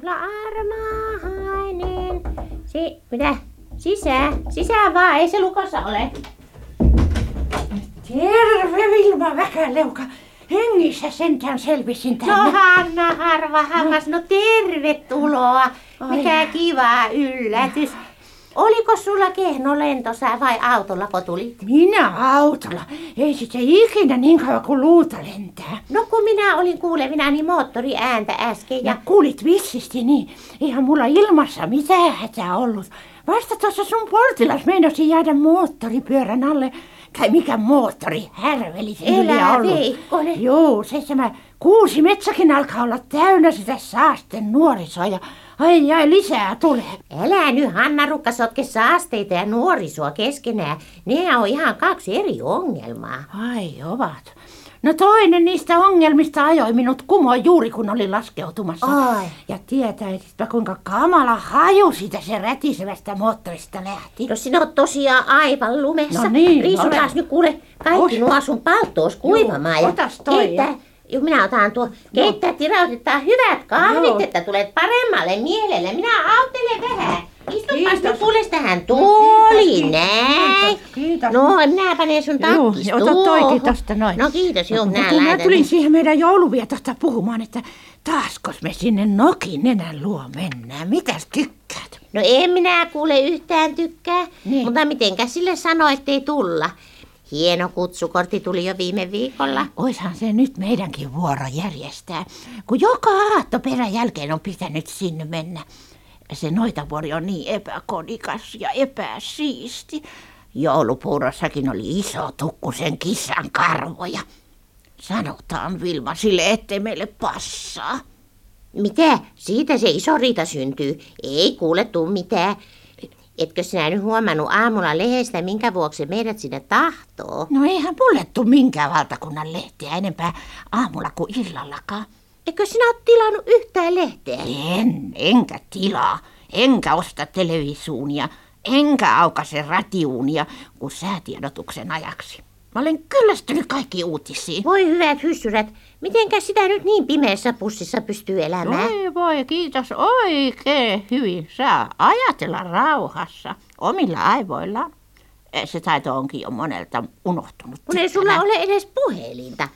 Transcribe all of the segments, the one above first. Juhla-armahainen. Mitä? Sisään vaan, ei se lukossa ole. Terve Vilma Väkäleuka. Hengissä sentään selvisin tänne. No Hanna Harvahammas, no tervetuloa. Mikä kiva yllätys. Oliko sulla kehno lentossa vai autollako tulit? Minä autolla. Ei sitä ikinä niin kauan kuin luuta lentää. No kun minä olin kuulevinani niin moottoriääntä äsken. Ja kuulit vissisti niin. Eihän mulla ilmassa mitään hätää ollut. Vasta tuossa sun portilas meinasin jäädä moottoripyörän alle. Tai mikä moottori, härvelisin yliä ollut. Elä joo, se tämä Kuusimetsäkin alkaa olla täynnä sitä saasten nuorisoa ja ai lisää tulee. Elä nyt Hanna Rukka sotke saasteita ja nuorisoa keskenään. Ne on ihan kaksi eri ongelmaa. Ai ovat. No toinen niistä ongelmista ajoi minut kumoon juuri kun olin laskeutumassa. Ai. Ja tietäisitpä kuinka kamala haju siitä se rätisevästä moottorista lähti. No sinä oot tosiaan aivan lumessa. No niin. Riisutaas nyt kuule kaikki nuo sun palttoos kuivamaan. Joo, otas toi. Minä otan tuo. Keittää tirautetaan hyvät kahvit, joo, että tulet paremmalle mielelle. Minä auttelen vähän. Istupas nyt kuules tähän tuoliin, no, näin. Kiitos. No minä panen sun takkis tuohon. Ota toikin tosta noin. No kiitos, joo, minä laitan. Minä tulin siihen meidän jouluvietosta puhumaan, että taaskos me sinne Nokinenän luo mennään. Mitäs tykkäät? No en minä kuule yhtään tykkää, niin, mutta mitenkäs sille sanoi, ettei tulla. Hieno kutsukortti tuli jo viime viikolla. Oishan se nyt meidänkin vuoro järjestää, kun joka aattoperän jälkeen on pitänyt sinne mennä. Se Noitavuori on niin epäkodikas ja epäsiisti. Joulupuurossakin oli iso tukkusen kissan karvoja. Sanotaan Vilma sille, ettei meille passaa. Mitä? Siitä se iso riita syntyy. Ei kuule tuu mitään. Etkö sinä nyt huomannut aamulla lehdestä, minkä vuoksi meidät sinne tahtoo? No eihän mulle tuu minkään valtakunnan lehtiä enempää aamulla kuin illallakaan. Eikö sinä ole tilannut yhtään lehteä? Enkä tilaa. Enkä osta televisuunia. Enkä aukaise ratiuunia kuin säätiedotuksen ajaksi. Mä olen kyllästynyt kaikkiin uutisiin. Voi hyvät hyssyrät, mitenkä sitä nyt niin pimeässä pussissa pystyy elämään? Voi, kiitos oikein hyvin. Saa ajatella rauhassa omilla aivoillaan. Se taito onkin jo monelta unohtunut. Kun ei sulla ole edes puhelinta.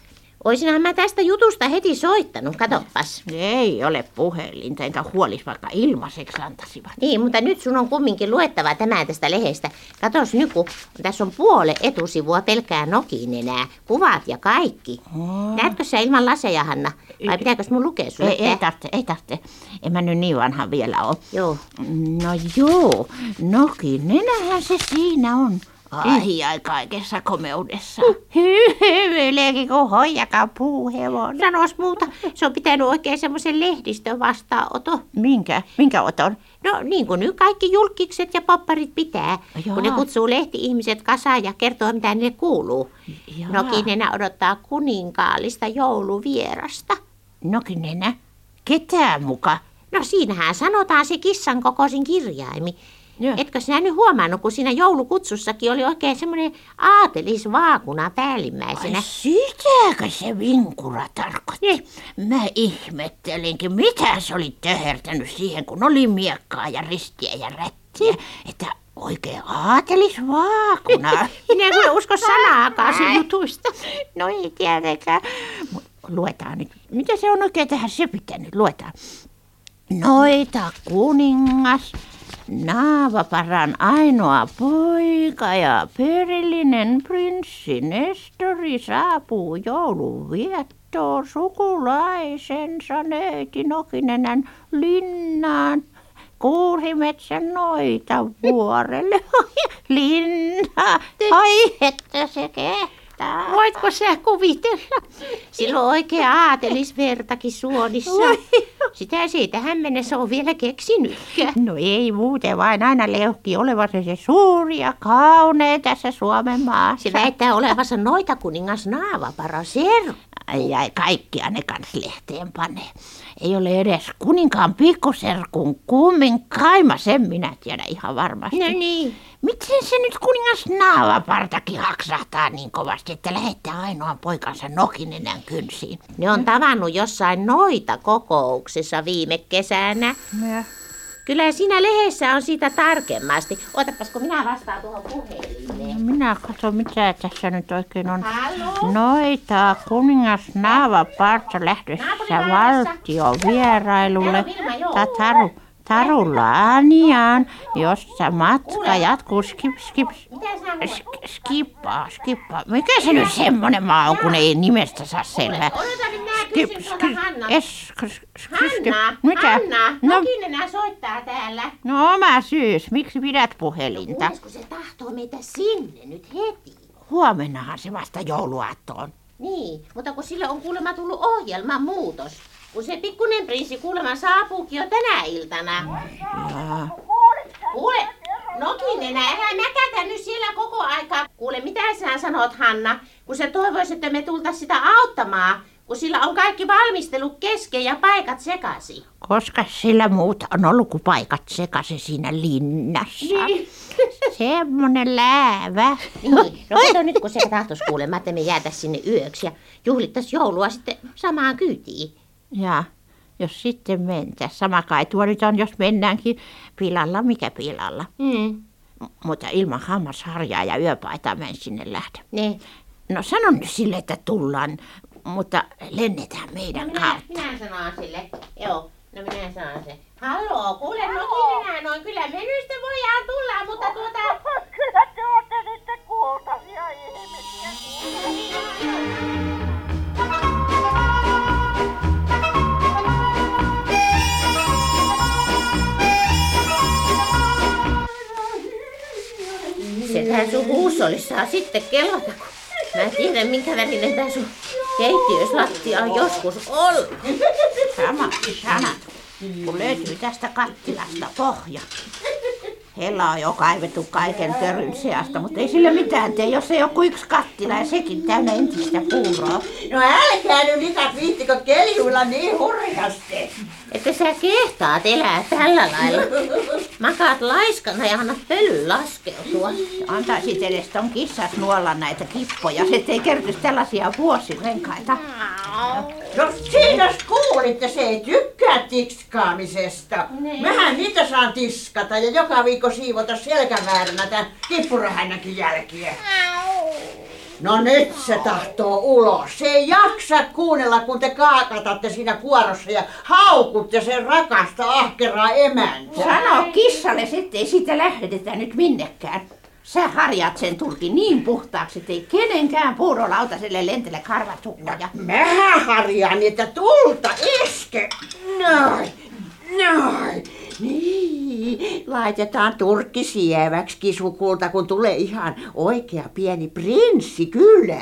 Oisinhan mä tästä jutusta heti soittanut, katoppas. Ei ole puhelinta, enkä huolis vaikka ilmaiseksi antasivat. Niin, mutta nyt sun on kumminkin luettava tämä tästä lehdestä. Katos nyt, kun tässä on puole etusivua pelkkää Nokinenää, kuvat ja kaikki. Näetkö sä ilman laseja, Hanna? Vai pitääkös mun lukea sulle? Ei tarvitse. En mä nyt niin vanha vielä ole. Joo. No joo, Nokinenähän se siinä on. Ai kaikessa komeudessa. Hymyileekin kuin hoijakaan puuhevonen. Sanois muuta, se on pitänyt oikein semmoisen lehdistön vastaanoto. Minkä oton? No niin kuin nyt kaikki julkikset ja popparit pitää, jaa, kun ne kutsuu lehti-ihmiset kasaan ja kertoo mitä niille kuuluu. Jaa. Nokinenä odottaa kuninkaallista jouluvierasta. Nokinenä? Ketä muka? No siinähän sanotaan se kissan kokoisin kirjaimi. Joo. Etkö sinä nyt huomannut, kun siinä joulukutsussakin oli oikein semmoinen aatelisvaakuna päällimmäisenä? Ai sitäkö se vinkura tarkoitti? Mä ihmettelinkin, mitä se oli töhertänyt siihen, kun oli miekkaa ja ristiä ja rättiä. Että oikein aatelisvaakuna. Minä en usko sanaakaan sen jutuista. No ei tietenkään. Luetaan nyt. Mitä se on oikein tähän se pitänyt? Luetaan. Noita kuningas. Naavaparan ainoa poika ja perillinen prinssi Nestori saapuu jouluviettoon sukulaisensa neiti Nokinenän linnaan Kuusimetsän Noitavuorelle. Linna! Ai että se kehtää! Voitko sä kuvitella? Sillä on oikein aatelisvertakin suonissa. Sitä se ei tähän mennessä ole vielä keksinytkään. No ei muuten, vaan aina leuhkii olevansa se suuri ja kaunea tässä Suomen maassa. Se väittää olevansa Noita kuningas Naavaparan serkku. Ai ai, kaikkia ne kans lehteen panee. Ei ole edes kuninkaan pikkuserkun kummin kaima, sen minä tiedän ihan varmasti. No niin. Miten se nyt kuningas Naavapartakin haksahtaa niin kovasti, että lähettää ainoan poikansa Nokinenän kynsiin? Ne on tavannut jossain noita kokouksissa viime kesänä. Ja. Kyllä siinä lehdessä on siitä tarkemmasti. Ootapas, kun minä vastaan tuohon puhelimeen. Minä katson, mitä tässä nyt oikein on. Halo? Noita kuningas Naavaparta lähdössä valtiovierailulle. Tarulla Aniaan, jossa matka jatkuu skippaa. Mikä se nyt semmonen maa on, kun ei nimestä saa selvää? Hanna, Nokinen soittaa täällä. No oma syys, miksi pidät puhelinta? Kuulesko se tahtoo meitä sinne nyt heti? Huomennahan se vasta jouluaattoon. Niin, mutta kun sille on kuulemma tullut ohjelman muutos. Kun se pikkunen prinssi kuulemma saapuukin jo tänä iltana. Jaa. Kuule, Nokinen, älä mäkätä nyt siellä koko aikaa. Kuule, mitä sinä sanot, Hanna, kun se toivoisi, että me tultaisiin sitä auttamaan, kun sillä on kaikki valmistelut kesken ja paikat sekaisin. Koska sillä muuta on ollut kuin paikat sekaisin siinä linnassa. Niin. Semmonen läävä. Niin, no kato nyt, kun se tahtoisi kuulemaan, että me jäätäisiin sinne yöksi ja juhlittaisiin joulua sitten samaan kyytiin. Ja jos sitten mentäisiin, sama kai tuo nyt on, jos mennäänkin pilalla, mikä pilalla. Mm. Mutta ilman hammasharjaa ja yöpaitaa mä en sinne lähde. Ne. No sano nyt sille, että tullaan, mutta lennetään meidän kautta. Minä sanon sille, joo, no minä sanon se. Haloo, kuule, Nokinen on kyllä menystä voidaan tulla, mutta Kyllä te olette sitten kuultavia ihmisiä. Se tää sun huusolissa sitten kelota, kun mä tiedän, minkä värinen tää sun keittiöslattia on joskus ollut. Samat sanat, kun löytyy tästä kattilasta pohja. Hella on jo kaivettu kaiken törryn seasta, mutta ei sillä mitään tee, jos ei ole kuin yksi kattila ja sekin täynnä entistä puuroa. No älkää nyt isä viittikö keljuilla niin hurjasti. Että sä kehtaat elää tällä lailla. Makaat laiskana ja annat pölyn laskeutua. Antaisit edes ton kissas nuolla näitä kippoja, ettei kertyisi tällaisia vuosirenkaita. No siinä kuulitte, se ei tykkää tikskaamisesta. Niin. Mehän niitä saan tiskata ja joka viikko siivota selkämääränä tämän kippurahainankin jälkeen. No nyt se tahtoo ulos. Se ei jaksa kuunnella, kun te kaakatatte siinä kuorossa ja haukutte sen rakasta ahkeraa emäntä. Sano kissalle, ettei siitä lähdetä nyt minnekään. Sä harjaat sen turkin niin puhtaaksi, ettei kenenkään puurolautaselle lentele karvatukkoja. No, mä harjaan niitä tulta iske. Noin. Niin, laitetaan turkki sieväksi kisukulta, kun tulee ihan oikea pieni prinssi, kyllä.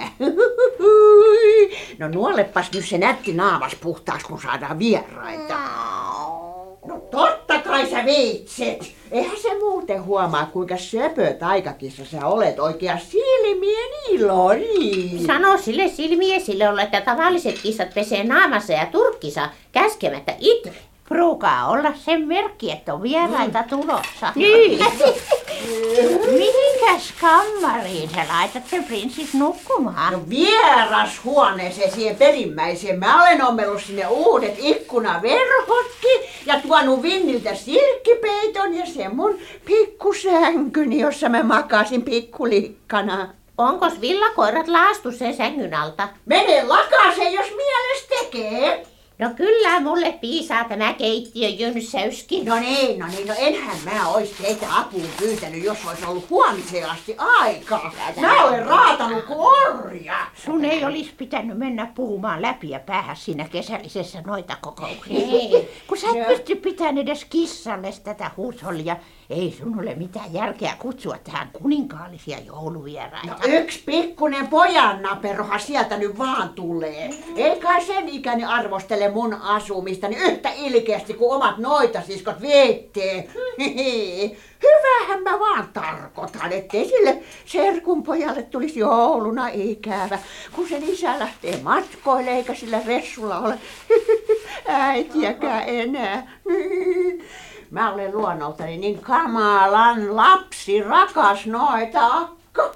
No nuolepas nyt se nätti naavas puhtaaksi, kun saadaan vieraita. No totta kai sä viitsit. Eihän se muuten huomaa, kuinka söpö taikakissa sä olet, oikea silmien iloni. Sano sille silmiä sille olla, että tavalliset kissat pesee naamassa ja turkkisa käskemättä itse. Ruukaa olla sen merkki, että on vieraita tulossa. Niin. Mihinkäs kammariin sä laitat sen prinssit nukkumaan? No vieras huoneeseen siihen perimmäiseen. Mä olen ommellut sinne uudet ikkunaverhotkin ja tuonut Vinniltä silkkipeiton ja sen mun pikkusänkyni, jossa mä makasin pikkulikkana. Onkos villakoirat laastu sen sängyn alta? Mene lakaseen, jos mieles tekee. No kyllä mulle piisaa tämä keittiöjynsäyskin. No niin, no enhän mä ois teitä apuun pyytänyt, jos ois ollut huomiseen asti aikaa. Mä olen raatanut kuin orja. Sun ei olisi pitänyt mennä puhumaan läpi ja päähän siinä kesällisessä noitakokouksessa. Kun sä et pysty pitämään edes kissalle tätä huusolia, ei sun ole mitään järkeä kutsua tähän kuninkaallisia jouluvieraita. No yksi pikkunen pojan naperohan sieltä nyt vaan tulee. Eikä sen ikäni arvostele mun asumistani yhtä ilkeästi kuin omat noitasiskot viettee. Hyvähän mä vaan tarkoitan, ettei sille serkun pojalle tulisi jouluna ikävä, kun sen isä lähtee matkoille eikä sillä vessulla ole äitiäkään enää. Mä olen luonnoltani niin kamalan lapsi, rakas noita akka.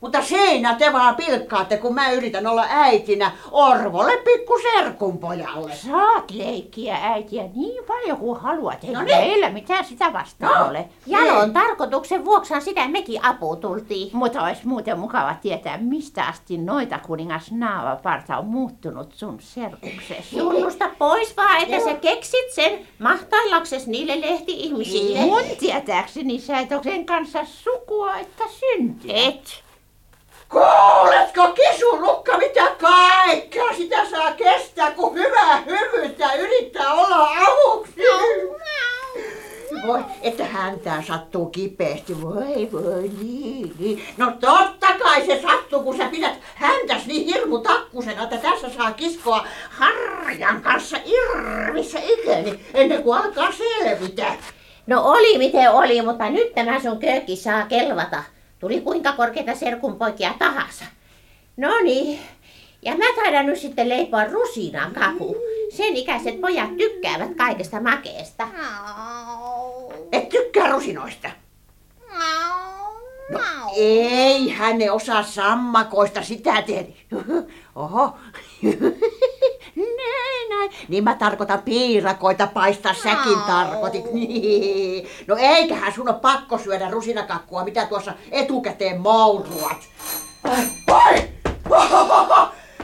Mutta siinä te vaan pilkkaatte, kun mä yritän olla äitinä Orvolle pikkuserkunpojalle. Saat leikkiä äitiä niin paljon kuin haluat. Ei meillä mitään sitä vastaan ole. Jalon tarkoituksen vuoksaan sitä mekin apu tultiin. Mutta olisi muuten mukava tietää, mistä asti noita kuningas Naavaparta on muuttunut sun serkuksesi. Tunnusta pois vaan, että sä keksit sen mahtailaksesi niille lehti-ihmisille. Mun tietääkseni sä et ole sen kanssa sukua, että syntyy. Kuuletko, kisulukka, mitä kaikkea sitä saa kestää, kun hyvää hyvyyttä yrittää olla avuksi? Voi, että häntään sattuu kipeästi. Voi, niin. No totta kai se sattuu, kun sä pidät häntäs niin hirmutakkusena, että tässä saa kiskoa harjan kanssa irvissä ikäni ennen kuin alkaa selvitä. No oli miten oli, mutta nyt tämä sun kööki saa kelvata. Tuli kuinka korkeita serkunpoikia tahansa. No niin, ja mä taidan nyt sitten leipoa rusinan kaku. Sen ikäiset pojat tykkäävät kaikesta makeesta. Et tykkää rusinoista? No eihän ne osaa sammakoista sitä tehdä. Oho. Näin. Niin mä tarkoitan piirakoita, paistaa säkin tarkoitit. Niin. No eiköhän sun ole pakko syödä rusinakakkua, mitä tuossa etukäteen mauruat. Ai!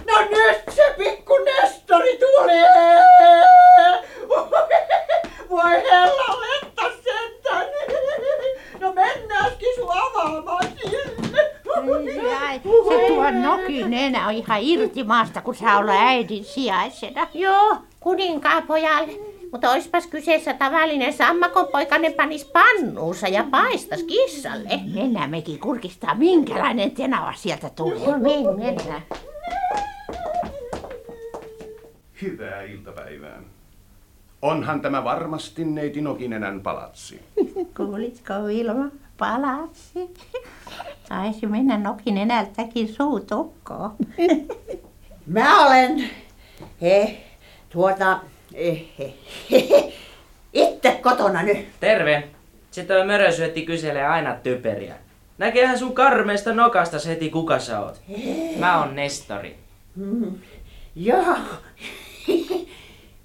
No nyt se pikku Nestori tulee! Voi hellaletta sentään! No mennään kisu avaamaan sinne! Se tuo Nokinen on ihan irti maasta, kun saa olla äidin sijaisena. Joo, kuninkaan pojalle. Mutta oispas kyseessä tavallinen sammakonpoika, ne panis pannuunsa ja paistas kissalle. Mennään mekin kurkistaa, minkälainen tenava sieltä tulee. No, mennään. Hyvää iltapäivää. Onhan tämä varmasti neiti Nokinenän palatsi. Kuulitko, Vilma? Palatsi. Taisi mennä Nokinenältäkin suutukkoon. Mä olen... itse kotona nyt. Terve. Se toi Mörönsyötti kyselee aina typeriä. Näkeehän sun karmeesta nokasta heti kuka sä oot. Mä oon Nestori. Joo.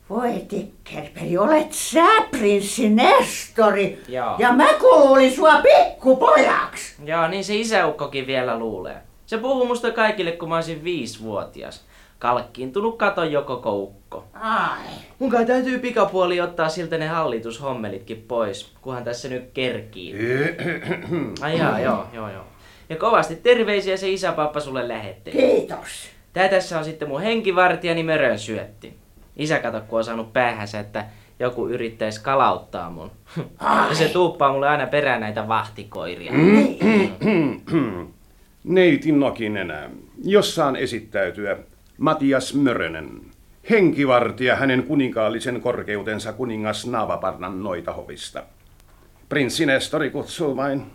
Voi tikkerperi, olet sä prinssi Nestori. Joo. Ja mä kuulin sua pikkupojaks. Joo, niin se isäukkokin vielä luulee. Se puhuu musta kaikille, kun mä oisin 5-vuotias. Kalkkiintunut katon jo koko ukko. Ai. Mun kai täytyy pikapuoli ottaa siltä ne hallitushommelitkin pois, kunhan tässä nyt kerkii. Ai jaa, joo. Ja kovasti terveisiä se isäpappa sulle lähetteli. Kiitos. Tää tässä on sitten mun henkivartijani Mörönsyötti. Isä kato, kun on saanut päähänsä, että joku yrittäisi kalauttaa mun. Ja se tuuppaa mulle aina perään näitä vahtikoiria. Neiti Nokinen, jos saan esittäytyä, Matias Mörönen, henkivartija hänen kuninkaallisen korkeutensa kuningas Naavaparnan noitahovista. Prinssi Nestori kutsuu vain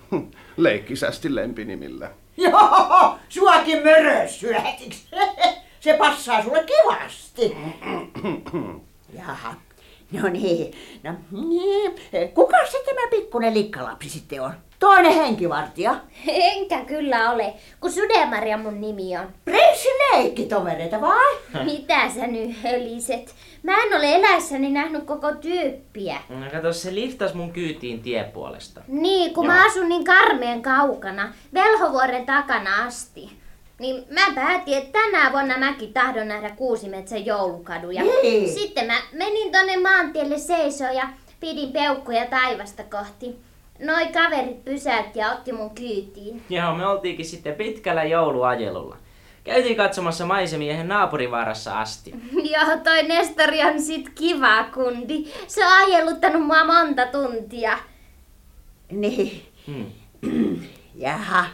leikkisästi lempinimillä. Joo, suakin Mörönsyötiksi. Se passaa sulle kivasti. Jaha, no niin. Kuka se tämä pikkunen likkalapsi sitten on? Toinen henkivartija. Enkä kyllä ole, kun Sudenmarja mun nimi on. Prinssi leikkitovereita vai? Mitä sä nyt höliset? Mä en ole eläessäni nähnyt koko tyyppiä. No kato, se liftas mun kyytiin tiepuolesta. Niin, kun mä asun niin karmeen kaukana, Velhovuoren takana asti. Niin mä päätin, että tänä vuonna mäkin tahdon nähdä Kuusimetsän joulukaduja. Niin. Sitten mä menin tonne maantielle seisoon ja pidin peukkuja taivasta kohti. Noi kaverit pysäytti ja otti mun kyytiin. Joo, me oltiinkin sitten pitkällä jouluajelulla. Käytiin katsomassa maisemiehen naapurivaarassa asti. Joo, toi Nestori on sit kiva kundi. Se on ajelluttanut mua monta tuntia. Niin. Jaha.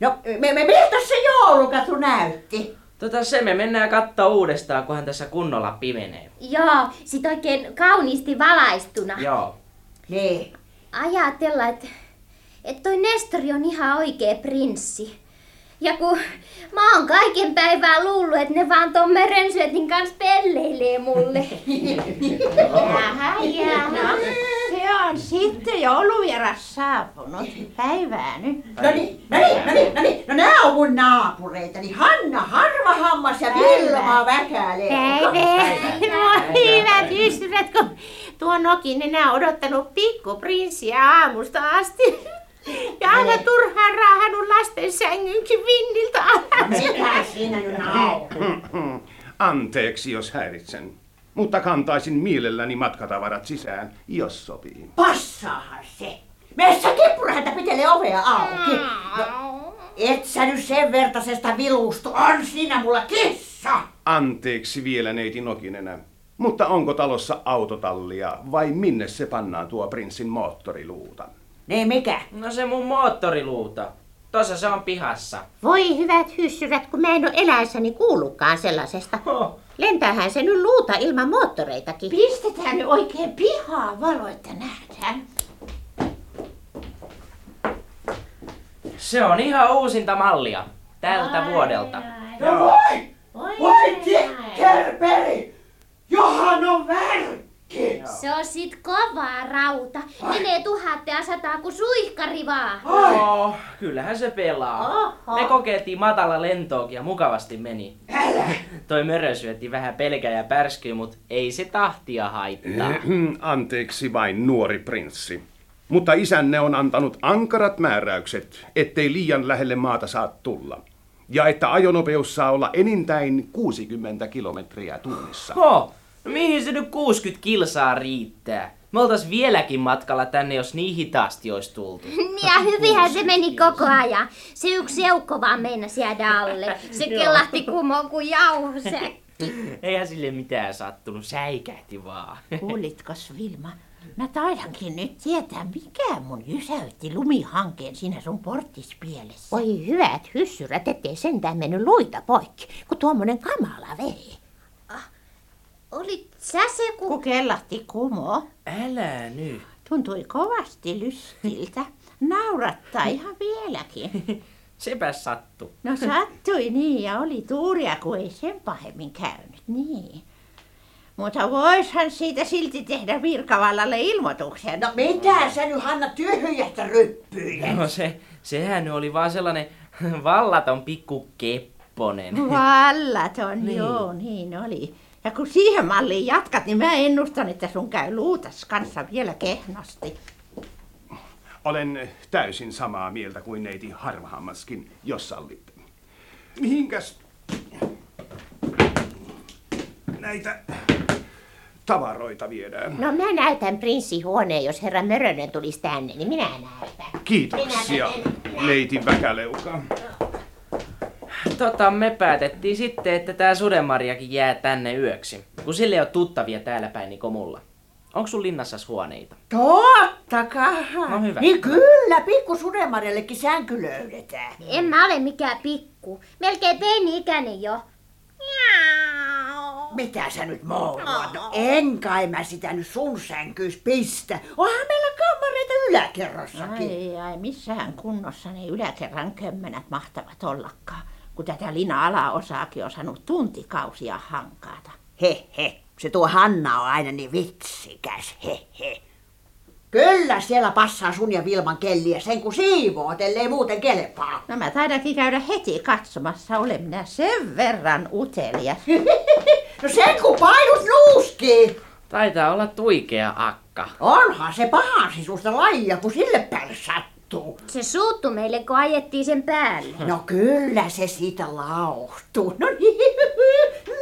No, miltä se joulukatu näytti? Se me mennään katsoa uudestaan, kunhan tässä kunnolla pimenee. Joo, sit oikein kauniisti valaistuna. Joo. Niin. Ajatella, että toi Nestori on ihan oikea prinssi. Ja kun mä oon kaiken päivää luullut, että ne vaan ton Mörönsyötin kanssa pelleilee mulle. Jaha. Se on sitten jouluvieras saapunut. Päivää nyt. No niin. No nää on mun naapureitani. Hanna Harvahammas ja Vilma Väkäleuka. Päivää. No hyvät ystävät, kun tuo Nokinen on odottanut pikkuprinssiä aamusta asti. Ja aina turhaan raahannut lasten sängynkin vinniltä alas. Mitä siinä nyt on? Anteeksi, jos häiritsen. Mutta kantaisin mielelläni matkatavarat sisään, jos sopii. Passaahan se! Meissä kippurahäntä pitelee ovea auki. No, et sä nyt sen vertaisesta vilustu. On siinä mulla kissa! Anteeksi vielä, neiti Nokinenä. Mutta onko talossa autotallia vai minne se pannaan tuo prinssin moottoriluuta? Niin mikä? No se mun moottoriluuta. Tuossa se on pihassa. Voi hyvät hyssyrät, kun mä en oo eläessäni kuullutkaan sellaisesta. Oh. Lentäähän se nyt luuta ilman moottoreitakin. Pistetään nyt oikein pihaa valoita nähdään. Se on ihan uusinta mallia. Tältä vuodelta. No voi kekkerperi! Johan on värki! Se on sit kovaa rauta. Menee 1000 ja 100 kun suihkari vaan. Oh, kyllähän se pelaa. Oho. Me kokeiltiin matala lentoakin ja mukavasti meni. Älä. Toi Mörönsyötti vähän pelkää ja pärskyi, mut ei se tahtia haittaa. Anteeksi vain nuori prinssi. Mutta isänne on antanut ankarat määräykset, ettei liian lähelle maata saa tulla. Ja että ajonopeus saa olla enintään 60 km/h. Oh. Mihin se nyt 60 kilsaa riittää? Me oltais vieläkin matkalla tänne, jos niin hitaasti ois tultu. Ja hyvinhän se meni koko ajan. Se yksi eukko vaan meinasi jäädä alle. Se kellahti kumoon kuin jauhosäkki. Eihän sille mitään sattunut, säikähti vaan. Kuulitkos Vilma? Mä taidankin nyt tietää, mikä mun jysäytti lumihankeen siinä sun porttispielessä. Oi hyvät hyssyrät, ettei sentään mennyt luita poikki, kun tuommoinen kamala vei. Olit sä se, kun kellahti kumo? Älä nyt. Tuntui kovasti lystiltä. Naurattaa ihan vieläkin. Sepä sattui. No sattui niin ja oli tuuria, kun ei sen pahemmin käynyt. Niin. Mutta voishan siitä silti tehdä virkavallalle ilmoituksen. No mitä sä nyt Hanna tyhjästä ryppyilet? No sehän oli vaan sellainen vallaton pikku kepponen. Vallaton, niin. Joo niin oli. Ja kun siihen malliin jatkat, niin mä ennustan, että sun käy luutas kanssa vielä kehnosti. Olen täysin samaa mieltä kuin neiti Harvahammaskin, jos sallitte. Mihinkäs näitä tavaroita viedään? No mä näytän prinssi huoneen, jos herra Mörönen tulisi tänne, niin minä näytän. Kiitoksia, neiti Väkäleuka. Me päätettiin sitten, että tää Sudenmarjakin jää tänne yöksi. Kun sille ei oo tuttavia täällä päin, niin kuin mulla. Onks sun linnassas huoneita? Totta kai! No hyvä. Niin kyllä, pikku Sudenmarjallekin sänky löydetään. En mä ole mikään pikku. Melkein teini-ikäinen jo. Mitä sä nyt mouruat? No, en kai mä sitä nyt sun sänkyys pistä. Onhan meillä kammareita yläkerrossakin. Ai missään kunnossa ne yläkerran kömmänät mahtavat ollakaan. Kun tätä Lina-alaosaakin on saanut tuntikausia hankaata. Se tuo Hanna on aina niin vitsikäs, Kyllä siellä passaa sun ja Vilman kelliä sen kun siivoot, ellei muuten kelpaa. No mä taidankin käydä heti katsomassa, olen minä sen verran utelias. No sen kun painut nuuskii. Taitaa olla tuikea akka. Onhan se paha sisusta lajia, kun sille pärsät. Se suuttui meille, kun ajettiin sen päälle. No kyllä se siitä lauhtuu. No niin.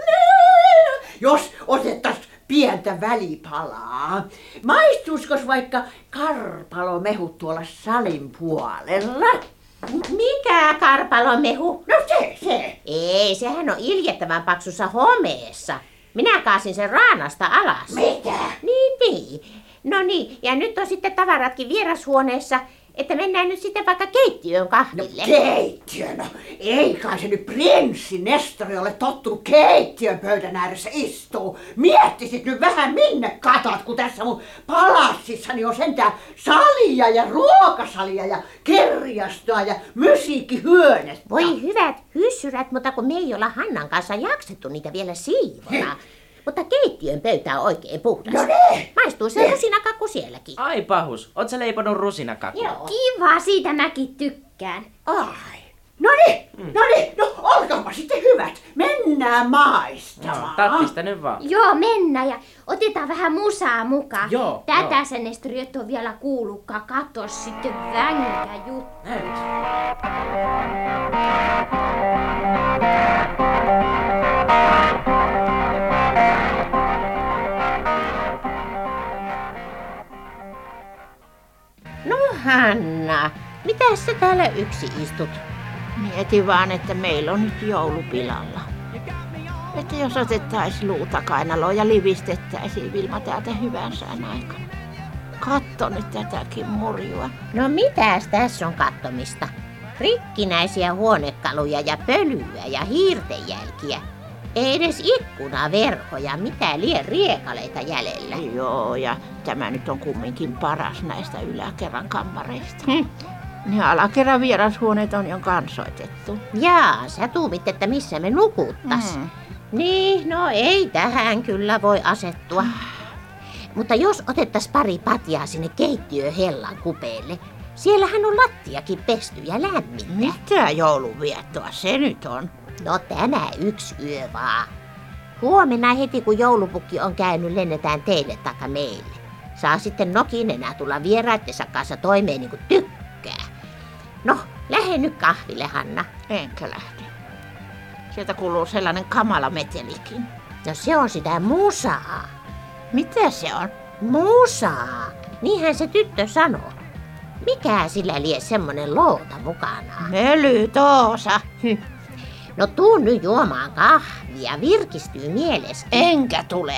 Jos otettais pientä välipalaa. Maistuiskos vaikka karpalomehu tuolla salin puolella? Mikä karpalomehu? No se. Ei, sehän on iljettävän paksussa homeessa. Minä kaasin sen raanasta alas. Mitä? Niin. No niin, ja nyt on sitten tavaratkin vierashuoneessa, että mennään nyt sitten vaikka keittiöön kahville. No keittiö, no ei kai se nyt prinssi Nestori ole tottunut keittiön pöydän ääressä istuu. Miettisit nyt vähän minne katot, kun tässä mun palassissani on sentään salia ja ruokasalia ja kirjastoa ja musiikkihyönettä. Voi hyvät hyssyrät, mutta kun me ei olla Hannan kanssa jaksettu niitä vielä siivota. Mutta keittiön pöytä on oikein puhdas. No niin. Maistuu se rusinakakku sielläkin. Ai pahus, oot sä leiponut rusinakakku? Joo. Kiva, siitä mäkin tykkään. Ai. No niin, no olkaapa sitten hyvät. Mennään maistamaan. No, tattista nyt vaan. Joo, mennään ja otetaan vähän musaa mukaan. Joo. Tätä sä Nestori et oo vielä kuullutkaan. Kato sitten vängä juttu. Hanna, mitäs sä täällä yksi istut? Mieti vaan, että meillä on nyt joulupilalla. Että jos otettaisiin luuta kainaloon ja livistettäisiin Vilma täältä hyvän sään aikana. Katso nyt tätäkin murjua. No mitäs tässä on kattomista? Rikkinäisiä huonekaluja ja pölyä ja hiirtenjälkiä. Ei edes ikkunaverhoja, mitä lie riekaleita jäljellä. Joo, ja tämä nyt on kumminkin paras näistä yläkerran kammareista. Ne alakerran vierashuoneet on jo kansoitettu. Jaa, sä tuumit, että missä me nukuttais. Niin, no ei tähän kyllä voi asettua. Mutta jos otettais pari patjaa sinne keittiöhellan kupeelle, siellähän on lattiakin pesty ja lämmintä. Mitä joulunviettoa se nyt on? No tämä yksi yö vaan. Huomenna heti kun joulupukki on käynyt, lennetään teille taikka meille. Saa sitten Nokin enää tulla vieraittensa kanssa toimeen niin kuin tykkää. No, lähde nyt kahville, Hanna. Enkä lähde. Sieltä kuuluu sellainen kamala metelikin. No se on sitä musaa. Mitä se on? Musaa. Niinhän se tyttö sanoo. Mikä sillä lie semmonen loota mukanaan? Mölytoosa. No tuu nyt juomaan kahvia, virkistyy mieleskin. Enkä tule.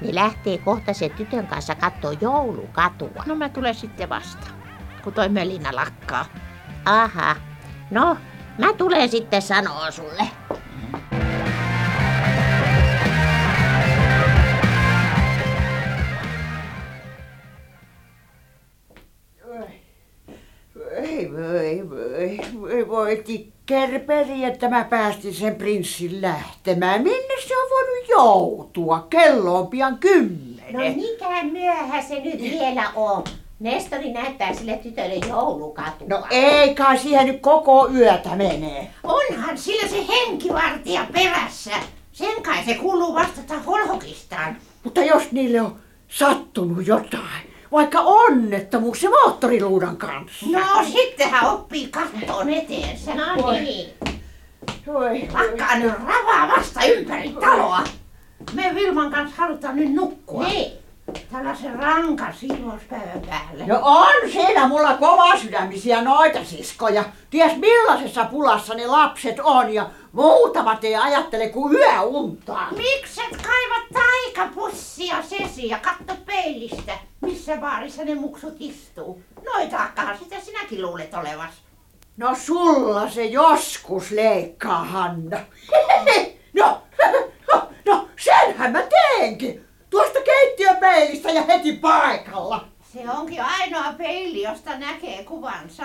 Ne lähtee kohta sen tytön kanssa kattoo joulukatua. No mä tulen sitten vasta, kun toi mölinä lakkaa. Aha, no mä tulen sitten sanoo sulle. Voi tikkerperi, että mä päästin sen prinssin lähtemään. Minne se on voinut joutua? Kello on pian 10. No mikään myöhä se nyt vielä on. Nestori näyttää sille tytölle joulukatua. No ei kai siihen nyt koko yötä menee. Onhan sillä se henkivartija perässä. Sen kai se kuuluu vastata holhokistaan. Mutta jos niille on sattunut jotain. Vaikka onnettomuus se moottoriluudan kanssa. No sittenhän oppii kattoon eteensä. No niin. Lakkaa nyt ravaa vasta ympäri taloa. Me Vilman kanssa halutaan nyt nukkua. Niin. Tällaisen rankan siivouspäivän päälle. No on siinä mulla kovasydämisiä noita siskoja. Ties millaisessa pulassa ne lapset on ja muutamat ei ajattele kuin yöuntaa. Mikset kaivat taikapussia sesi ja katso peilistä, missä baarissa ne muksut istuu. Noitaakaan sitä sinäkin luulet olevas. No sulla se joskus leikkaa, Hanna. No senhän mä teenkin. Tuosta keittiöpeilistä ja heti paikalla. Se onkin ainoa peili, josta näkee kuvansa.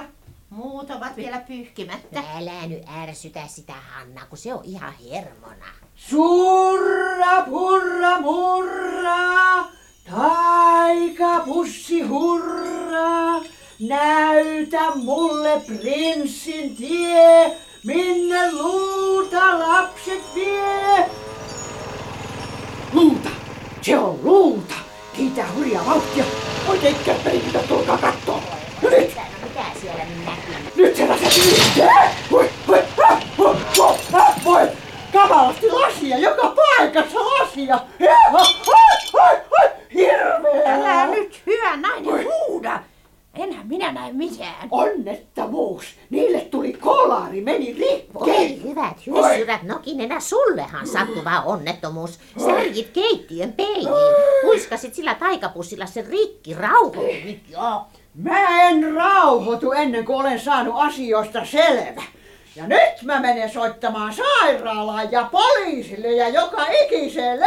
Muut ovat vielä pyyhkimättä. Älä nyt ärsytä sitä, Hanna, kun se on ihan hermona. Surra, purra, murra, taikapussi hurra, näytä mulle prinssin tie, minne luuta lapset vie. Luuta! Se on luuta! Kiitää hurjaa vauhtia! Oikein käppäin, mitä tulkaa kattoo! No nyt! Mitä siellä näkyy? Nyt se lasetti! Voi! Kavalasti lasia! Joka paikassa lasia! Hirveä! Älä nyt hyvä nainen huuda! Enhän minä näe mitään! Onnettomuus! Niille tuli kolari meni rikkoon. Hyvät hyssyrät, Nokinenä, sullehan sattuva onnettomuus. Särjit keittiön peiliin, kuiskasit sillä taikapussilla sen rikki, rauhoitui. Mä en rauhoitu ennen kuin olen saanut asioista selvä. Ja nyt mä menen soittamaan sairaalaan ja poliisille ja joka ikiselle.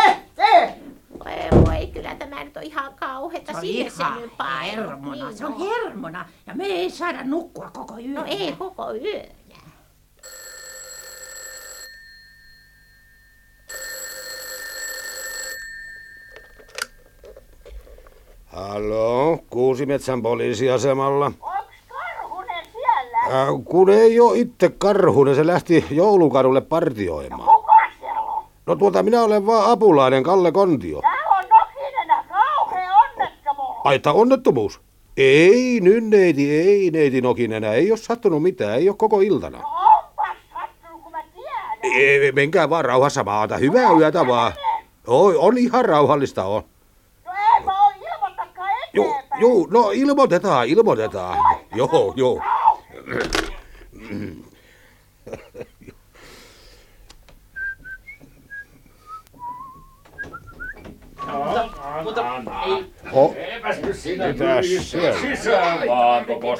Voi, kyllä tämä nyt on ihan kauheeta. Se on ihan hermona, se on hermona. Ja me ei saada nukkua koko yönä. No ei koko yönä. Halloo, Kuusimetsän poliisiasemalla. Onks Karhunen siellä? Kun ei oo itse Karhunen, se lähti Joulukadulle partioimaan. No tuota, minä olen vaan apulainen Kalle Kontio. Tää on Nokinenä, kauhea onnettomuus. Ai, tää onnettomuus? Ei nyt neiti, ei neiti Nokinenä, ei oo sattunut mitään, ei oo koko iltana. No onpas sattunut, kun mä tiedän. Ei, menkää vaan rauhassa maata, hyvää yötä vaan. Oi, on ihan rauhallista on. No ei mä oo ilmoittakaan eteenpäin. Joo, no ilmoitetaan. Joo. Sisään vaan koko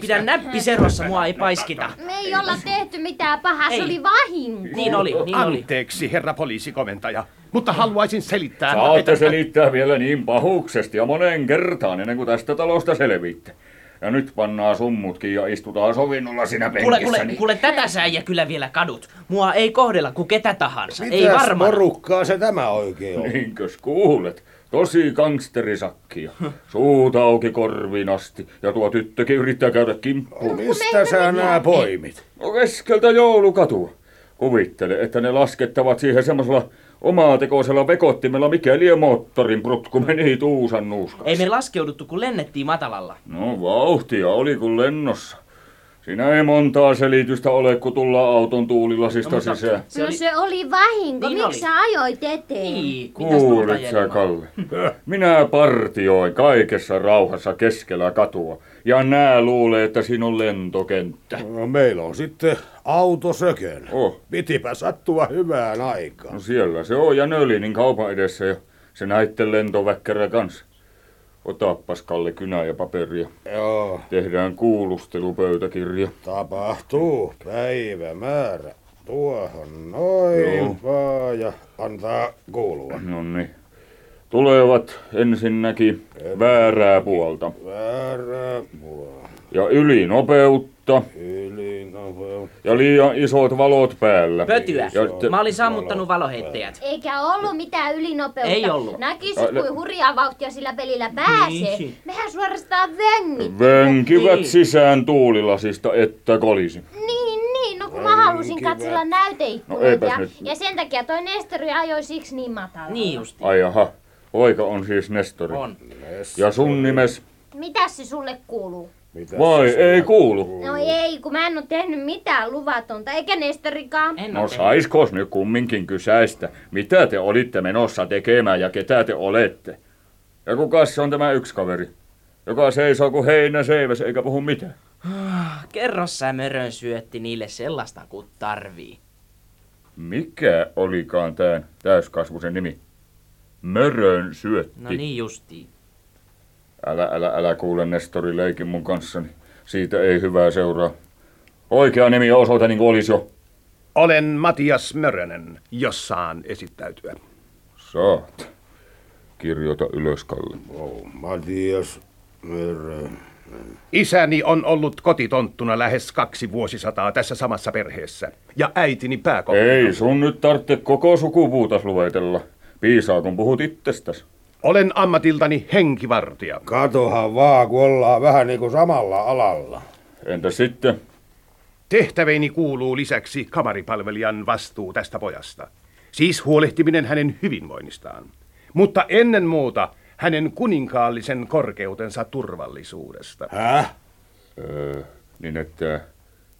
pidä näppiserossa, mua ei paiskita. Me ei olla tehty mitään pahaa, se oli vahinko. Niin oli. Anteeksi, herra poliisikomentaja, mutta haluaisin selittää. Saatte selittää vielä niin pahuksesti ja moneen kertaan ennen kuin tästä talosta selviitte. Ja nyt pannaan summutkin ja istutaan sovinnolla siinä penkissä. Kuule, tätä sä ja kyllä vielä kadut. Mua ei kohdella kuin ketä tahansa. Mitäs ei varmaan. Porukkaa se tämä oikein on? Niinkös kuulet? Tosi gangsterisakkia. Suut auki korviin asti. Ja tuo tyttökin yrittää käydä kimppuun. No, mistä sä nää poimit? No keskeltä Joulukatua. Kuvittele, että ne laskettavat siihen semmosella omaa-tekoisella vekottimella, mikäli ja moottorin prutku meni tuusan nuuskas. Ei me laskeuduttu, kun lennettiin matalalla. No vauhtia oli kuin lennossa. Siinä ei montaa selitystä ole, kun tullaan auton tuulilasista sisään. No se oli vahinko. Niin miksi sä ajoit eteen? Niin, kuulit sä, Kalle. Minä partioin kaikessa rauhassa keskellä katua. Ja nää luulee, että siinä on lentokenttä. No, meillä on sitten autosöken. Pitipä sattua hyvään aikaan. No siellä se on ja Nölinin kaupan edessä ja se näitten lentoväkkärä kanssa. Otappas, Kalle, kynää ja paperia. Joo. Tehdään kuulustelupöytäkirja. Tapahtuu päivämäärä. Tuohon noin vaan ja antaa kuulua. Noniin. Tulevat ensinnäkin väärää puolta. Väärää puolta. Ja ylinopeutta. Ja liian isot valot päällä. Pötyä. Mä olin sammuttanut valoheittäjät. Eikä ollut mitään ylinopeutta. Ei ollut. Näkisit, kuin hurjaa vauhtia sillä pelillä pääsee. Niin. Mehän suorastaan vengit. Venkivät niin sisään tuulilasista, että kolisi. Niin. No kun mä halusin katsella näyteikkunoita. No, ja sen takia toi Nestori ajoi siksi niin matala. Niin justi. Ai jaha. Poika on siis Nestori. On. Ja sun nimes? Mitäs se sulle kuuluu? Vai ei kuulu? No ei, kun mä en oo tehnyt mitään luvatonta, eikä Nestorikaan. No saiskos nyt kumminkin kysäistä, mitä te olitte menossa tekemään ja ketä te olette? Ja kukas on tämä yksi kaveri, joka seisoo kuin heinä seiväs eikä puhu mitään? Kerro sä, Mörönsyötti, niille sellaista kun tarvii. Mikä olikaan tän täyskasvusen nimi? Mörönsyötti. No niin justiin. Älä kuule, Nestori, leikin mun kanssani. Siitä ei hyvää seuraa. Oikea nimi ja osoite niin kuin olisi jo. Olen Matias Mörönen, jos saan esittäytyä. Saat. Kirjoita ylös, Kalle. Matias Mörönen. Isäni on ollut kotitonttuna lähes 2 vuosisataa tässä samassa perheessä. Ja äitini pääkonttina. Ei sun nyt tarvitse koko sukupuutas luetella. Piisaa, kun puhut itsestäsi. Olen ammatiltani henkivartija. Katohan vaan, kun ollaan vähän niin kuin samalla alalla. Entä sitten? Tehtäveeni kuuluu lisäksi kamaripalvelijan vastuu tästä pojasta. Siis huolehtiminen hänen hyvinvoinnistaan. Mutta ennen muuta hänen kuninkaallisen korkeutensa turvallisuudesta. Häh? Niin että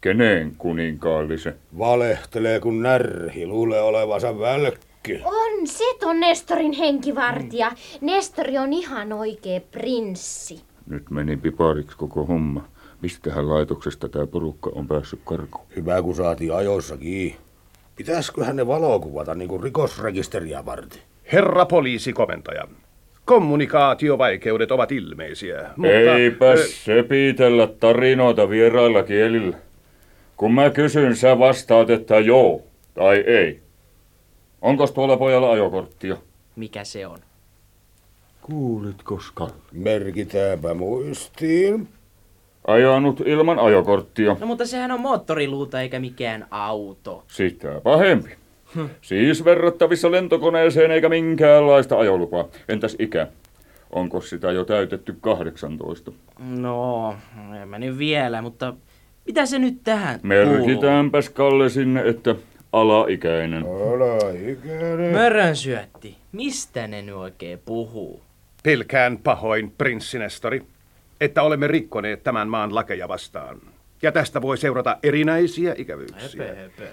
kenen kuninkaallisen? Valehtelee kun närhi, luulee olevansa välkkä. On se ton Nestorin henkivartija. Nestori on ihan oikee prinssi. Nyt meni pipariksi koko homma. Mistähän laitoksesta tämä porukka on päässyt karkuun? Hyvä, kun saatiin ajoissakin. Pitäisköhän ne valokuvata niin kuin rikosrekisteriä varten? Herra poliisikomentaja, kommunikaatiovaikeudet ovat ilmeisiä, mutta... Eipä sepitellä tarinoita vierailla kielillä. Kun mä kysyn, sä vastaat, että joo tai ei. Onkos tuolla pojalla ajokorttia? Mikä se on? Kuulitko, Kalle? Merkitäänpä muistiin. Ajanut ilman ajokorttia. No mutta sehän on moottoriluuta eikä mikään auto. Sitä pahempi. Siis verrattavissa lentokoneeseen eikä minkäänlaista ajolupaa. Entäs ikä? Onko sitä jo täytetty 18? No, en mä nyt vielä, mutta mitä se nyt tähän kuuluu? Merkitäänpäs, Kalle, sinne, että alaikäinen. Alaikäinen. Mörönsyötti, mistä ne nyt oikein puhuu? Pelkään pahoin, prinssi Nestori, että olemme rikkoneet tämän maan lakeja vastaan. Ja tästä voi seurata erinäisiä ikävyyksiä.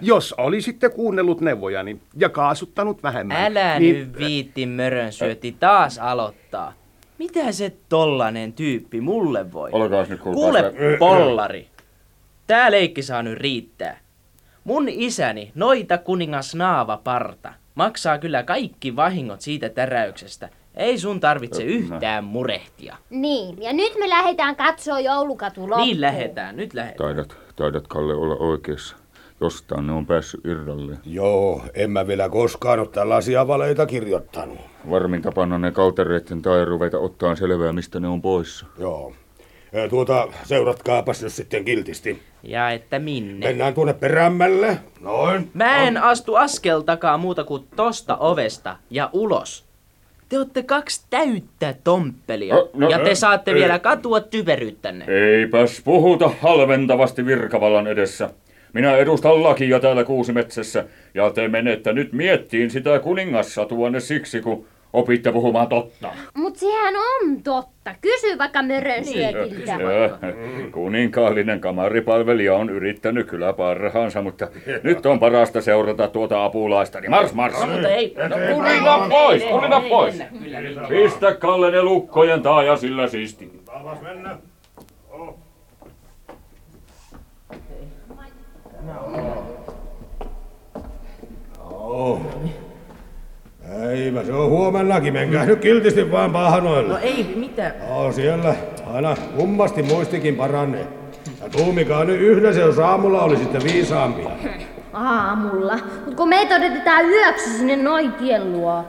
Jos olisitte kuunnellut neuvojani ja kaasuttanut vähemmän... Älä niin... nyt viitti, Mörönsyötti, taas aloittaa. Mitä se tollanen tyyppi mulle voi? Olkaas nyt kuulkaa. Kuule, pollari. Tää leikki saa nyt riittää. Mun isäni, noita kuningas Naavaparta, maksaa kyllä kaikki vahingot siitä täräyksestä. Ei sun tarvitse yhtään murehtia. Niin, ja nyt me lähdetään katsoa joulukatu loppuun. Niin lähdetään, nyt lähdetään. Taidat Kalle olla oikeassa. Jostain ne on päässyt irralleen. Joo, en mä vielä koskaan ole tällaisia valeita kirjoittanut. Varminta panna ne kaltereiden tai ruveta ottaa selvää, mistä ne on poissa. Joo. Seuratkaapas nyt sitten kiltisti. Ja että minne? Mennään tuonne Perämmälle. Noin. Mä en astu askeltakaan muuta kuin tosta ovesta ja ulos. Te ootte kaksi täyttä tomppelia, ja te saatte vielä katua typeryyttänne. Eipäs puhuta halventavasti virkavallan edessä. Minä edustan lakia täällä Kuusimetsässä, ja te menette nyt miettiin sitä kuningassatuanne siksi, kun opitte puhumaan totta. Mut sehän on totta. Kysy vaikka Mörönsyötiltä. Kuninkaallinen kamaripalvelija on yrittänyt kyllä parhaansa, mutta nyt on parasta seurata tuota apulaista. Niin mars, mars! Kurina pois, kurina pois! Pistä Kalle ne lukkojen taa ja sillä siisti. Alas mennä. Eipä se on huomennakin, menkää nyt kiltisti vaan pahnoilla. No ei mitään. No siellä aina kummasti muistikin paranee. Ja tuumikaa nyt yhdessä, jos aamulla olisitte viisaampia. Aamulla? Mut kun me todetetaan yöksi sinne noitien luo.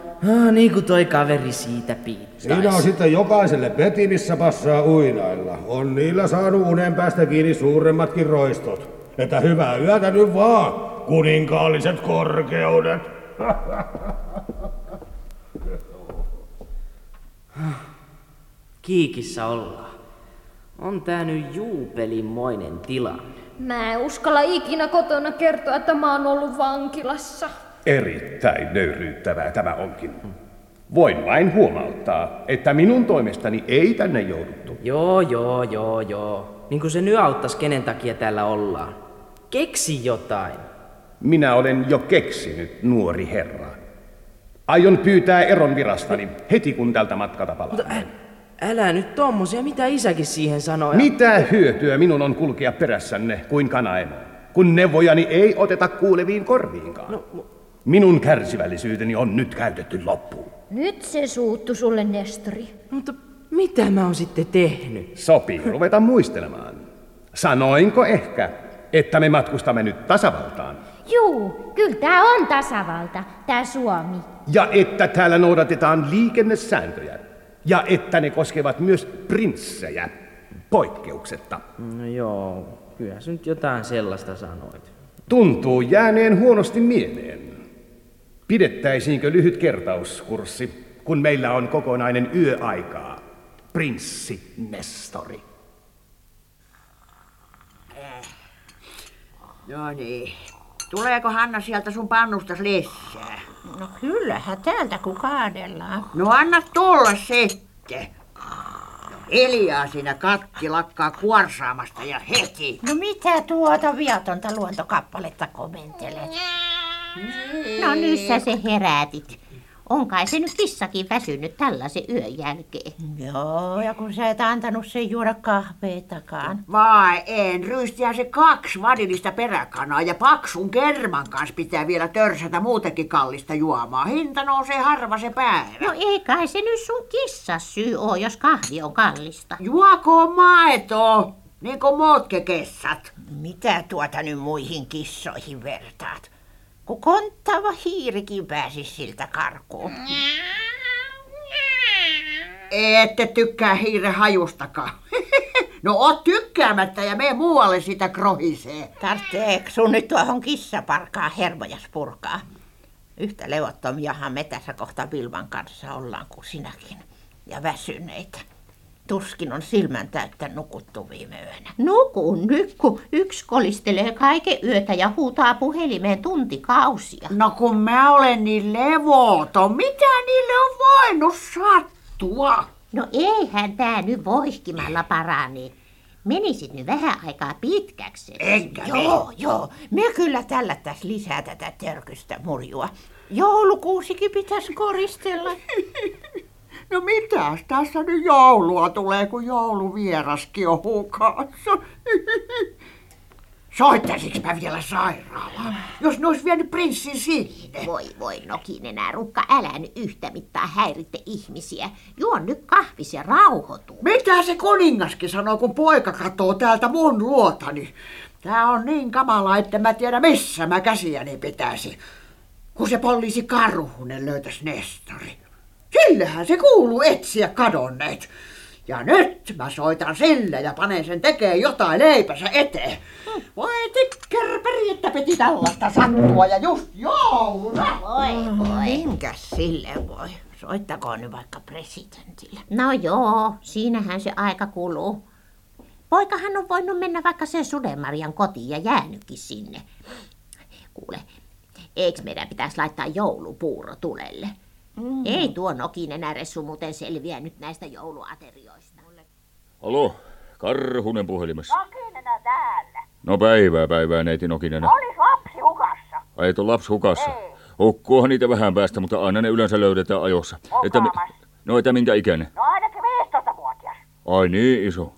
Niin kuin toi kaveri siitä piittaisi. Siinä on sitten jokaiselle peti, missä passaa uinailla. On niillä saanut unen päästä kiinni suuremmatkin roistot. Että hyvää yötä nyt vaan, kuninkaalliset korkeudet. Kiikissä ollaan. On tää nyt juupelinmoinen tilanne. Mä en uskalla ikinä kotona kertoa, että mä oon ollut vankilassa. Erittäin nöyryyttävää tämä onkin. Voin vain huomauttaa, että minun toimestani ei tänne jouduttu. Joo. Niin kuin se nyt auttaisi, kenen takia täällä ollaan. Keksi jotain. Minä olen jo keksinyt, nuori herra. Aion pyytää eron virastani heti, kun tältä matkalta palaan. Älä nyt tommosia, mitä isäkin siihen sanoi. Mitä hyötyä minun on kulkea perässänne kuin kanaemo, kun neuvojani ei oteta kuuleviin korviinkaan. Minun kärsivällisyyteni on nyt käytetty loppuun. Nyt se suuttu sulle, Nestori. Mutta mitä mä oon sitten tehnyt? Sopii ruveta muistelemaan. Sanoinko ehkä, että me matkustamme nyt tasavaltaan? Juu, kyllä tää on tasavalta, tää Suomi. Ja että täällä noudatetaan liikennesääntöjä. Ja että ne koskevat myös prinssejä, poikkeuksetta. No joo, kyllähän nyt jotain sellaista sanoit. Tuntuu jääneen huonosti mieleen. Pidettäisiinkö lyhyt kertauskurssi, kun meillä on kokonainen yöaikaa? Prinssi Nestori. No niin. Tuleeko, Hanna, sieltä sun pannustas lisää? No kyllähän täältä kun kaadellaan. No anna tulla sitten. No, hiljaa siinä katti lakkaa kuorsaamasta ja heti. No mitä tuota viatonta luontokappaletta komentelet? No nyt sä se herätit. On kai se nyt kissakin väsynyt tällaisen yön jälkeen. Joo, ja kun sä et antanut sen juoda kahveitakaan. Vai en, ryystihän se 2 vanillista peräkanaa ja paksun kerman kanssa pitää vielä törsätä muutenkin kallista juomaa. Hinta nousee harva se päivä. No ei kai se nyt sun kissasyy oo, jos kahvi on kallista. Juoko maito, niin kuin muutkin kessat. Mitä tuota nyt muihin kissoihin vertaat? Kun konttava hiirikin pääsisi siltä karkuun. Ette tykkää hiiren hajustakaan. No oot tykkäämättä ja mene muualle sitä krohisee. Tartteek sun nyt tuohon kissaparkaan hermojas purkaa. Yhtä levottomiahan me tässä kohta Vilman kanssa ollaan kuin sinäkin. Ja väsyneitä. Tuskin on silmän täyttä nukuttu viime yönä. Nukun nyt, kun yksi kolistelee kaiken yötä ja huutaa puhelimeen tuntikausia. No kun mä olen niin levoton, mitä niille on voinut sattua? No eihän tää nyt voihkimalla parani. Menisit nyt vähän aikaa pitkäksi. Enkä. Joo. Me kyllä tällättäis lisää tätä törkystä murjua. Joulukuusikin pitäisi koristella. No mitäs tässä nyt joulua tulee, kun jouluvieraskin on hukassa? Soittaisiks mä vielä sairaalaan, jos ne ois vienyt prinssin sinne? Voi Nokinen, Rukka, älä nyt yhtä mittaa häiritte ihmisiä. Juon nyt kahvis ja rauhoitu. Mitä se kuningaskin sanoo, kun poika katoo täältä mun luotani? Tää on niin kamala, että mä tiedä missä mä käsiäni pitäisi, kun se poliisi Karhunen löytäis Nestori. Sillähän se kuuluu etsiä kadonneet. Ja nyt mä soitan sille ja panen sen tekee jotain leipänsä eteen. Voi tikkerperi, että piti tällaista sattua ja just jouluna. Voi. Minkäs sille voi? Soittakoon nyt vaikka presidentille. No joo, siinähän se aika kuluu. Poikahan on voinut mennä vaikka sen Sudenmarjan kotiin ja jäänytkin sinne. Kuule, eiks meidän pitäisi laittaa joulupuuro tulelle? Ei tuo Nokinen äressu muuten selviä nyt näistä jouluaterioista. Halo, Karhunen puhelimessa. Nokinenä täällä. No päivää, neiti Nokinenä. Olis lapsi hukassa. Ai et oo lapsi hukassa. Ei. Hukkuuhan niitä vähän päästä, mutta aina ne yleensä löydetään ajossa. Että minkä ikäinen? No ainakin 15-vuotias. Ai niin iso.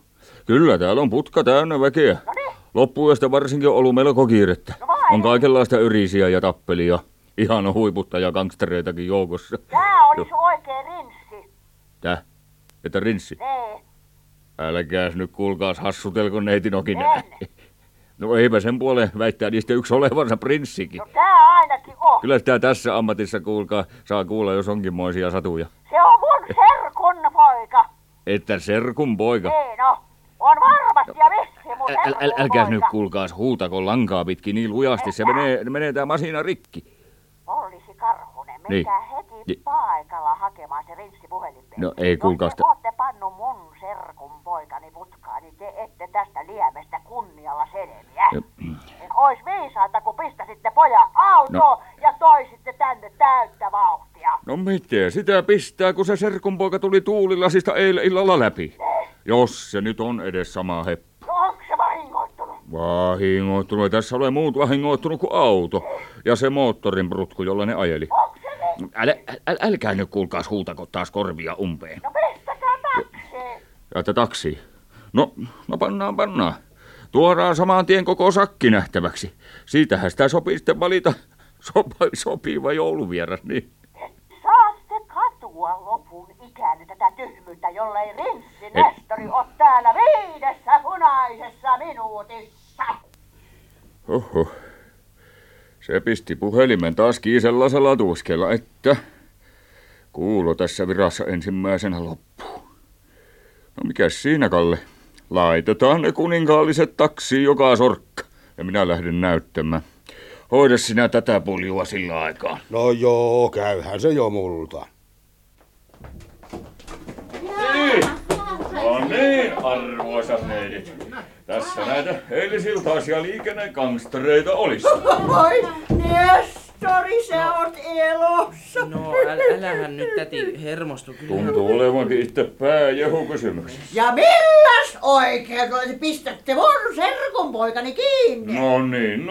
Kyllä täällä on putka täynnä väkeä. No niin. Loppuyöstä varsinkin on ollut melko kiirettä. No on kaikenlaista yrisiä ja tappelia. Ihan on huiputta ja gangstereitakin joukossa. Tää oli sun oikee rinssi. Tää? Että rinssi? Ei. Älkääs nyt kuulkaas hassutelko neiti Nokinen. En. No eipä sen puoleen väittää niistä yksi olevansa prinssikin. No tää ainakin on. Kyllä tää tässä ammatissa kuulkaa saa kuulla jos onkinmoisia satuja. Se on mun serkun poika. Että serkun poika? Ei no. On varmasti ja vissi mun serkun poika. Älkääs nyt kuulkaas huutako lankaa pitkin niin lujasti. Se menee tää masina rikki. Poliisi Karhunen, menkää heti paikalla hakemaan se rinssi puhelimeen. No ei kuulkaas. Jos te ootte pannu mun serkun poikani putkaan, niin te ette tästä liemestä kunnialla selviä. Ois viisaata, kun pistäisitte pojan autoon ja toisitte tänne täyttä vauhtia. No miten? Sitä pistää, kun se serkun poika tuli tuulilasista eilen illalla läpi. Jos se nyt on edes sama heppu. No onko se vahingoittunut? Vahingoittunut. Ei tässä ole muut vahingoittunut kuin auto. Ja se moottorin brutku, jolla ne ajeli. Älkää nyt kuulkaas huutako taas korvia umpeen. No pistäkää taksiin. Että taksiin? No pannaan. Tuodaan saman tien koko sakki nähtäväksi. Siitähän sitä sopii sitten valita sopiva jouluvieras, niin. Saatte katua lopun ikään tätä tyhmyyttä, jollei Prinssi Nestori ole täällä 5 punaisessa minuutissa. Oho. Se pisti puhelimen taas kiisellaisella tuskella, että kuulo tässä virassa ensimmäisenä loppuun. No mikäs siinä, Kalle? Laitetaan ne kuninkaalliset taksiin joka sorkka ja minä lähden näyttämään. Hoida sinä tätä puljua sillä aikaa. No joo, käyhän se jo multa. No niin, arvoisat neidit. Tässä näitä eilisiltaisia liikennegangstereita olisi. Voi, Nestori, sä oot elossa. No, älähän nyt täti hermostu. Tuntuu olevankin itse pääjehu kysymyksessä. Ja milläs oikein pistätte mun serkunpoikani kiinni? No niin,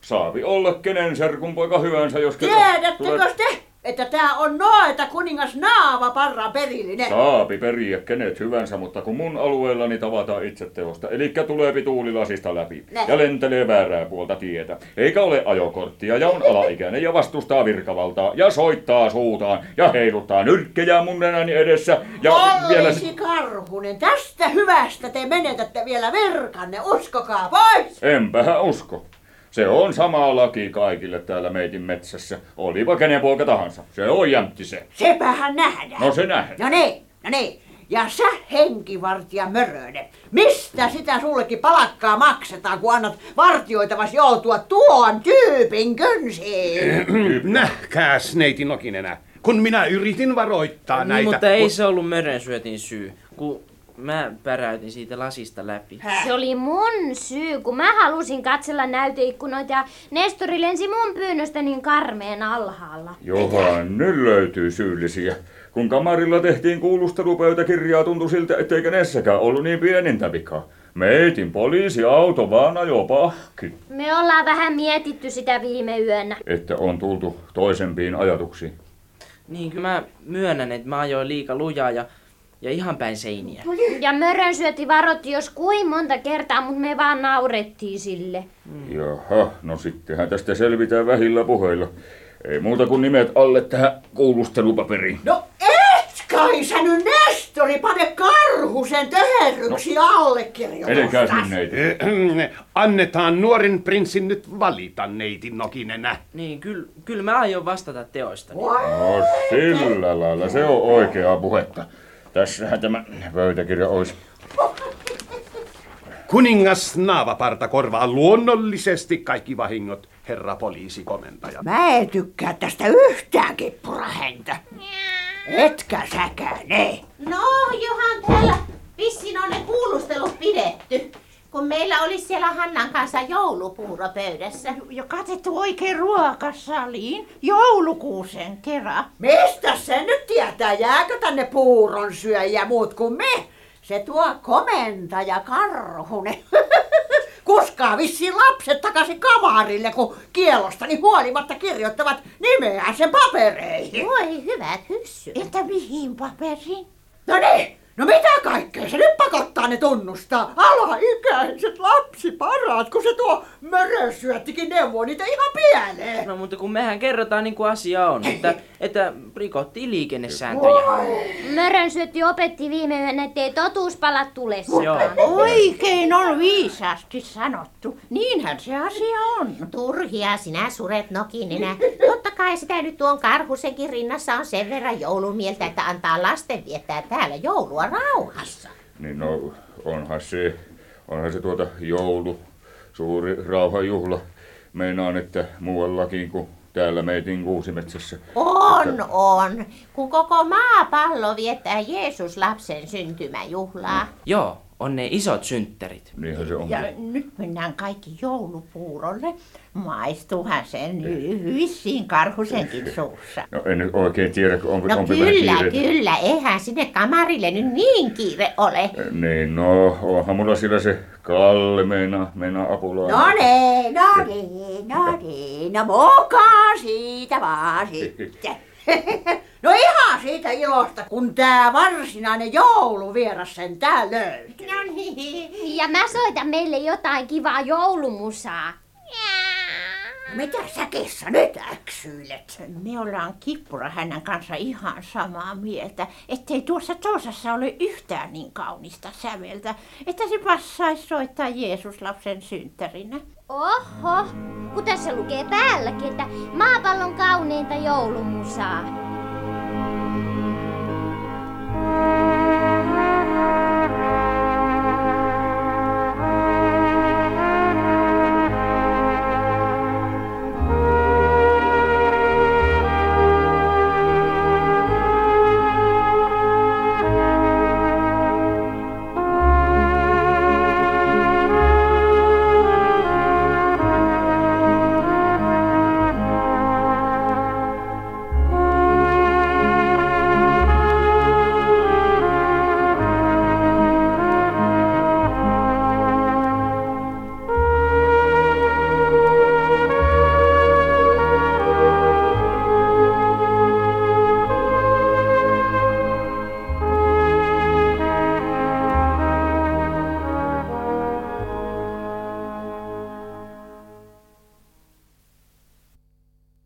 saavi olla kenen serkunpoika hyvänsä, jos... Tiedättekö te? että tää on noita kuningas Naavaparran perillinen. Saapi periä kenet hyvänsä, mutta kun mun alueellani tavataan itsetehosta, elikkä tuleepi tuulilasista läpi ja lentelee väärää puolta tietä, eikä ole ajokorttia ja on alaikäinen ja vastustaa virkavaltaa ja soittaa suutaan ja heiluttaa nyrkkejä mun nenäni edessä ja Poliisi Karhunen, tästä hyvästä te menetätte vielä verkanne, uskokaa pois! Enpähän usko. Se on sama laki kaikille täällä meitin metsässä. Olipa kenen poika tahansa. Se on jämtti se. Sepähän nähdään. No se nähdään. No niin. Ja sä henkivartija Mörönen, mistä sitä sullekin palakkaa maksetaan, kun annat vartioitavasi joutua tuon tyypin kynsiin? Nähkääs neiti Nokinenä, kun minä yritin varoittaa näitä. Niin, mutta ei se ollut Mörönsyötin syy, kun mä päräytin siitä lasista läpi. Se oli mun syy, kun mä halusin katsella näyteikkunoita ja Nestori lensi mun pyynnöstä niin karmeen alhaalla. Johan, nyt löytyy syyllisiä. Kun kamarilla tehtiin kuulustelupöytäkirjaa, tuntui siltä, ettei kenessäkään ollut niin pienintä vikaa. Meitin poliisiauto vaan ajoi pahki. Me ollaan vähän mietitty sitä viime yönä. Että on tultu toisempiin ajatuksiin. Niin, kyllä mä myönnän, että mä ajoin liika lujaa ja ihan päin seiniä. Ja Mörönsyötti varoitti jos kuin monta kertaa, mutta me vaan naurettiin sille. Jaha, no sittenhän tästä selvitään vähillä puheilla. Ei muuta kuin nimet alle tähän kuulustelupaperiin. No et kai sä nyt Nestori pane Karhusen töherryksi allekirjoitusta. Edenkää sinne neiti. Annetaan nuoren prinssin nyt valita neiti Nokinenä. Niin, kyllä mä aion vastata teoistani. No sillä lailla, se on oikeaa puhetta. Tässähän tämä pöytäkirja olisi. Kuningas Naavaparta korvaa luonnollisesti kaikki vahingot, herra poliisikomentaja. Mä en tykkää tästä yhtään kippurahäntä. Etkä säkään, ei. No, Johan, täällä vissiin on ne kuulustelut pidetty, kun meillä oli siellä Hannan kanssa joulupuuro pöydässä. Ja katettu oikein ruokasaliin joulukuusen kera. Mistä sen nyt tietää? Jääkö tänne puuron syöjä muut kuin me? Se tuo komentaja Karhunen kuskaa vissiin lapset takaisin kamarille, kun kielostani huolimatta kirjoittavat nimeään sen papereihin. Voi hyvät hyssy. Että mihin paperiin? No niin, no mitä kaikkea se nyt pakottaa ne tunnustaa? Alaikäiset lapsiparat, kun se tuo Mörönsyöttikin neuvoo niitä ihan pieleen. No mutta kun mehän kerrotaan niin kuin asia on, että rikottiin liikennesääntöjä. Mörönsyötti opetti viime yönä, ettei totuus pala tulessaan. Oikein on viisasti sanottu. Niinhän se asia on. Turhia sinä suret Nokinenä. Totta kai sitä nyt tuon Karhusenkin rinnassa on sen verran joulumieltä, että antaa lasten viettää täällä joulua rauhassa. Niin no, onhan se tuota joulu, suuri rauhanjuhla. Meinaan, että muuallakin kuin täällä meitin Kuusimetsässä. On. Kun koko maapallo viettää Jeesus lapsen syntymäjuhlaa. Mm. Joo, on ne isot synttärit. Niinhän se on. Ja nyt mennään kaikki joulupuurolle. Maistuuhan sen vissiin Karhusenkin suussa. No en nyt oikein tiedä, onko kyllä, eihän sinne kamarille nyt niin kiire ole. Niin, no onhan mulla sillä se Kalle meinaa apulaa. No niin, no mukaan siitä vaan sitten. No ihan siitä ilosta, kun tää varsinainen jouluvieras sentään löytyy. No niin. Ja mä soitan meille jotain kivaa joulumusaa. Mitä sä kissa nyt äksyilet? Me ollaan kippurahännän kanssa ihan samaa mieltä, ettei tuossa toisessa ole yhtään niin kaunista säveltä, että se passaisi soittaa Jeesuslapsen synttärinä. Oho, kun tässä lukee päälläkin, että maapallon kauneinta joulumusaa.